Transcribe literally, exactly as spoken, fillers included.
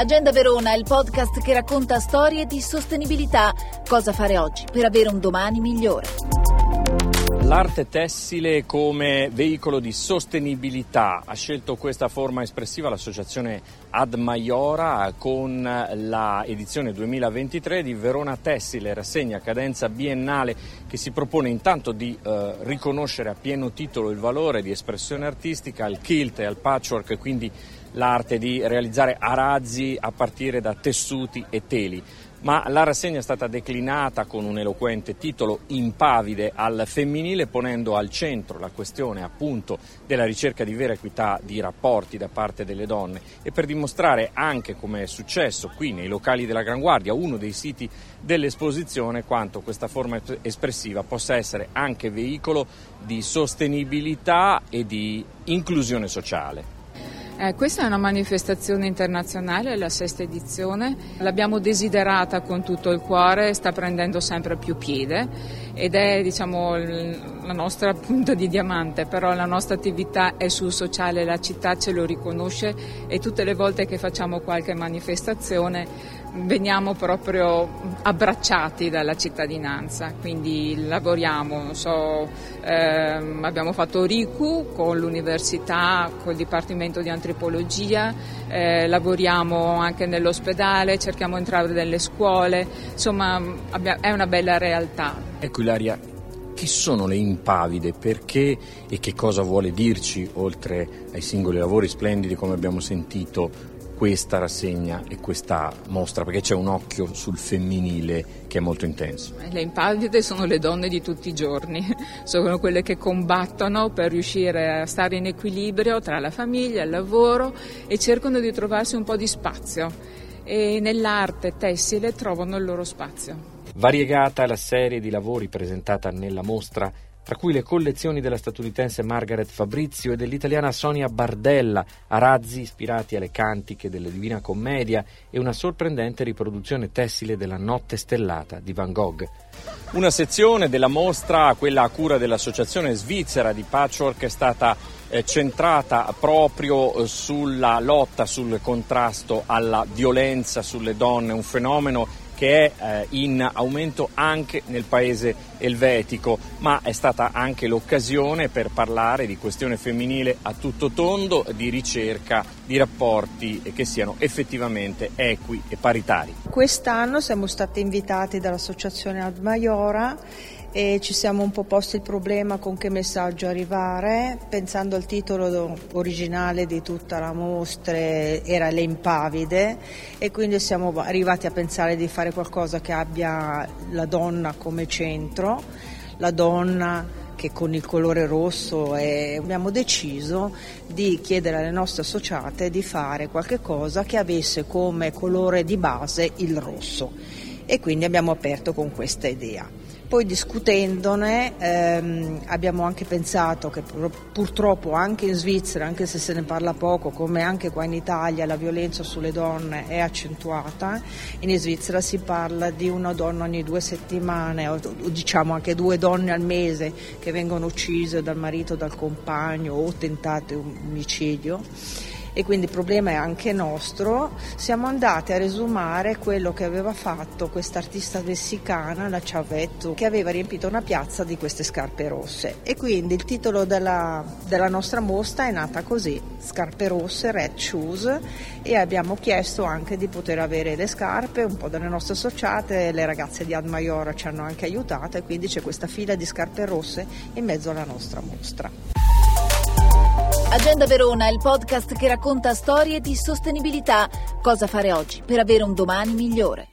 Agenda Verona è il podcast che racconta storie di sostenibilità. Cosa fare oggi per avere un domani migliore? L'arte tessile come veicolo di sostenibilità. Ha scelto questa forma espressiva l'associazione Ad Maiora con la edizione duemilaventitré di Verona Tessile, rassegna a cadenza biennale che si propone intanto di eh, riconoscere a pieno titolo il valore di espressione artistica al kilt e al patchwork, quindi l'arte di realizzare arazzi a partire da tessuti e teli. Ma la rassegna è stata declinata con un eloquente titolo impavide al femminile, ponendo al centro la questione appunto della ricerca di vera equità di rapporti da parte delle donne, e per dimostrare anche, come è successo qui nei locali della Gran Guardia, uno dei siti dell'esposizione, quanto questa forma espressiva possa essere anche veicolo di sostenibilità e di inclusione sociale. Eh, questa è una manifestazione internazionale, è la sesta edizione, l'abbiamo desiderata con tutto il cuore, sta prendendo sempre più piede ed è, diciamo, la nostra punta di diamante, però la nostra attività è sul sociale, la città ce lo riconosce e tutte le volte che facciamo qualche manifestazione veniamo proprio abbracciati dalla cittadinanza, quindi lavoriamo, non so, ehm, abbiamo fatto R I C U con l'università, col Dipartimento di Antropologia, antropologia, eh, lavoriamo anche nell'ospedale, cerchiamo di entrare nelle scuole, insomma abbia, è una bella realtà. Ecco Ilaria, chi sono le impavide, perché e che cosa vuole dirci, oltre ai singoli lavori splendidi come abbiamo sentito, questa rassegna e questa mostra, perché c'è un occhio sul femminile che è molto intenso? Le impavide sono le donne di tutti i giorni, sono quelle che combattono per riuscire a stare in equilibrio tra la famiglia, il lavoro, e cercano di trovarsi un po' di spazio, e nell'arte tessile trovano il loro spazio. Variegata è la serie di lavori presentata nella mostra, tra cui le collezioni della statunitense Margaret Fabrizio e dell'italiana Sonia Bardella, arazzi ispirati alle cantiche della Divina Commedia e una sorprendente riproduzione tessile della Notte Stellata di Van Gogh. Una sezione della mostra, quella a cura dell'Associazione Svizzera di Patchwork, è stata eh, centrata proprio sulla lotta, sul contrasto alla violenza sulle donne, un fenomeno che è in aumento anche nel paese elvetico, ma è stata anche l'occasione per parlare di questione femminile a tutto tondo, di ricerca di rapporti che siano effettivamente equi e paritari. Quest'anno siamo stati invitati dall'associazione Ad Maiora e ci siamo un po' posti il problema con che messaggio arrivare, pensando al titolo originale di tutta la mostra era Le impavide, e quindi siamo arrivati a pensare di fare qualcosa che abbia la donna come centro, la donna che con il colore rosso, e abbiamo deciso di chiedere alle nostre associate di fare qualche cosa che avesse come colore di base il rosso, e quindi abbiamo aperto con questa idea. Poi discutendone ehm, abbiamo anche pensato che pur, purtroppo anche in Svizzera, anche se se ne parla poco, come anche qua in Italia, la violenza sulle donne è accentuata. In Svizzera si parla di una donna ogni due settimane, o diciamo anche due donne al mese che vengono uccise dal marito, dal compagno, o tentate un omicidio. E quindi il problema è anche nostro. Siamo andati a resumare quello che aveva fatto quest'artista messicana, la Chavetto, che aveva riempito una piazza di queste scarpe rosse, e quindi il titolo della, della nostra mostra è nata così, scarpe rosse, red shoes, e abbiamo chiesto anche di poter avere le scarpe un po' dalle nostre associate, le ragazze di Ad Maiora ci hanno anche aiutato, e quindi c'è questa fila di scarpe rosse in mezzo alla nostra mostra. Agenda Verona è il podcast che racconta storie di sostenibilità. Cosa fare oggi per avere un domani migliore?